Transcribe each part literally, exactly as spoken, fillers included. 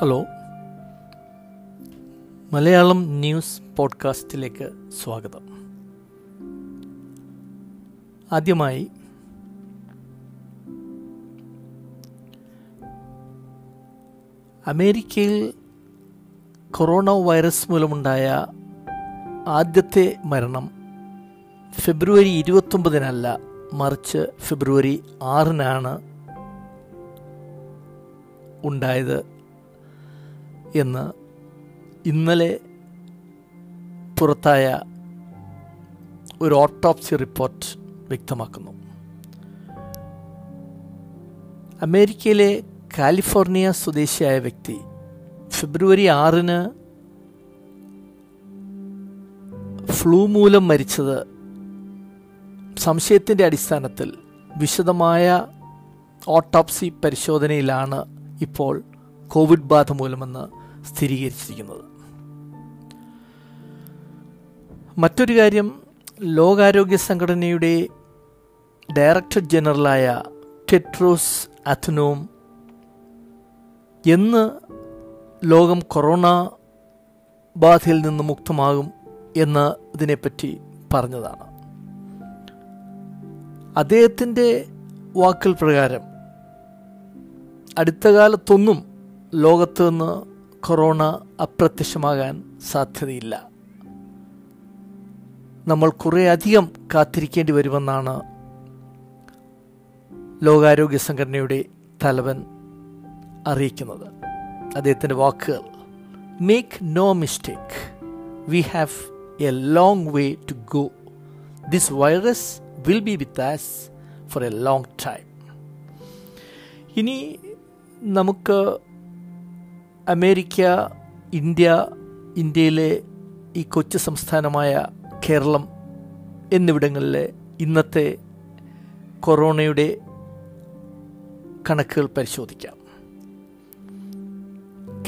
Hello, Malayalam news പോഡ്കാസ്റ്റിലേക്ക് സ്വാഗതം. ആദ്യമായി അമേരിക്കയിൽ കൊറോണ വൈറസ് മൂലമുണ്ടായ ആദ്യത്തെ മരണം ഫെബ്രുവരി ഇരുപത്തൊമ്പതിനല്ല, മറിച്ച് ഫെബ്രുവരി ആറിനാണ് ഉണ്ടായത് എന്ന് ഇന്നലെ പുറത്തായ ഒരു ഓട്ടോപ്സി റിപ്പോർട്ട് വ്യക്തമാക്കുന്നു. അമേരിക്കയിലെ കാലിഫോർണിയ സ്വദേശിയായ വ്യക്തി ഫെബ്രുവരി ആറിന് ഫ്ലൂ മൂലം മരിച്ചത് സംശയത്തിൻ്റെ അടിസ്ഥാനത്തിൽ വിശദമായ ഓട്ടോപ്സി പരിശോധനയിലാണ് ഇപ്പോൾ കോവിഡ് ബാധ മൂലമെന്ന് സ്ഥിരീകരിച്ചിരിക്കുന്നത്. മറ്റൊരു കാര്യം, ലോകാരോഗ്യ സംഘടനയുടെ ഡയറക്ടർ ജനറലായ ടെഡ്രോസ് അധനോം എന്ന് ലോകം കൊറോണ ബാധയിൽ നിന്ന് മുക്തമാകും എന്ന് ഇതിനെപ്പറ്റി പറഞ്ഞതാണ്. അദ്ദേഹത്തിൻ്റെ വാക്കുകൾ പ്രകാരം അടുത്ത കാലത്തൊന്നും ലോകത്ത് നിന്ന് കൊറോണ അപ്രത്യക്ഷമാകാൻ സാധ്യതയില്ല, നമ്മൾ കുറേ അധികം കാത്തിരിക്കേണ്ടി വരുമെന്നാണ് ലോകാരോഗ്യ സംഘടനയുടെ തലവൻ അറിയിക്കുന്നത്. അദ്ദേഹത്തിൻ്റെ വാക്കുകൾ: make no mistake, we have a long way to go, this virus will be with us for a long time. ഇനി നമുക്ക് അമേരിക്ക, ഇന്ത്യ, ഇന്ത്യയിലെ ഈ കൊച്ചു സംസ്ഥാനമായ കേരളം എന്നിവിടങ്ങളിലെ ഇന്നത്തെ കൊറോണയുടെ കണക്കുകൾ പരിശോധിക്കാം.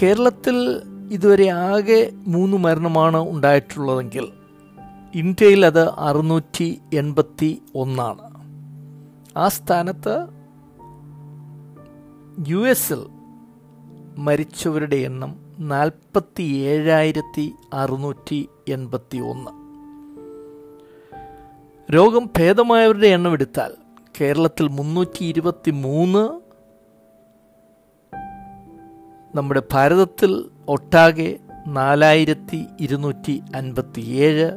കേരളത്തിൽ ഇതുവരെ ആകെ മൂന്ന് മരണമാണ് ഉണ്ടായിട്ടുള്ളതെങ്കിൽ ഇന്ത്യയിൽ അത് അറുന്നൂറ്റി എൺപത്തി ഒന്നാണ്. ആ സ്ഥാനത്ത് യു എസിൽ മരിച്ചവരുടെ എണ്ണം നാൽപ്പത്തി ഏഴായിരത്തി അറുന്നൂറ്റി എൺപത്തി ഒന്ന്. രോഗം ഭേദമായവരുടെ എണ്ണം എടുത്താൽ കേരളത്തിൽ മുന്നൂറ്റി ഇരുപത്തി മൂന്ന്, നമ്മുടെ ഭാരതത്തിൽ ഒട്ടാകെ നാലായിരത്തി ഇരുന്നൂറ്റി അൻപത്തി ഏഴ്,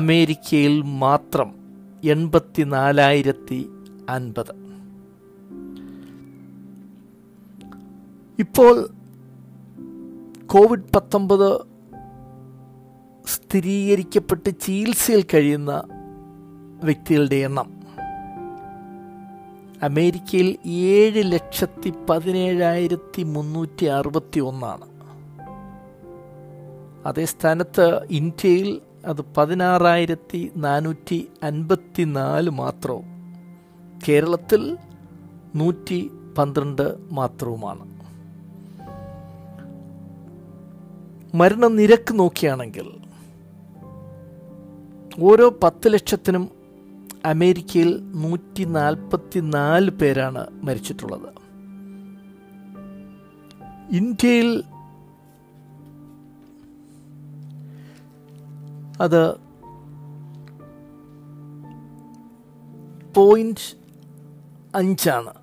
അമേരിക്കയിൽ മാത്രം എൺപത്തി നാലായിരത്തി അൻപത്. ഇപ്പോൾ കോവിഡ് പത്തൊമ്പത് സ്ഥിരീകരിക്കപ്പെട്ട് ചികിത്സയിൽ കഴിയുന്ന വ്യക്തികളുടെ എണ്ണം അമേരിക്കയിൽ ഏഴ് ലക്ഷത്തി പതിനേഴായിരത്തി മുന്നൂറ്റി അറുപത്തി ഒന്നാണ്. അതേ സ്ഥാനത്ത് ഇന്ത്യയിൽ അത് പതിനാറായിരത്തി നാനൂറ്റി അൻപത്തി നാല് മാത്രവും കേരളത്തിൽ നൂറ്റി പന്ത്രണ്ട് മാത്രവുമാണ്. മരണനിരക്ക് നോക്കുകയാണെങ്കിൽ ഓരോ പത്ത് ലക്ഷത്തിനും അമേരിക്കയിൽ നൂറ്റി നാൽപ്പത്തി നാല് പേരാണ് മരിച്ചിട്ടുള്ളത്. ഇന്ത്യയിൽ അത് പോയിന്റ് അഞ്ചാണ്.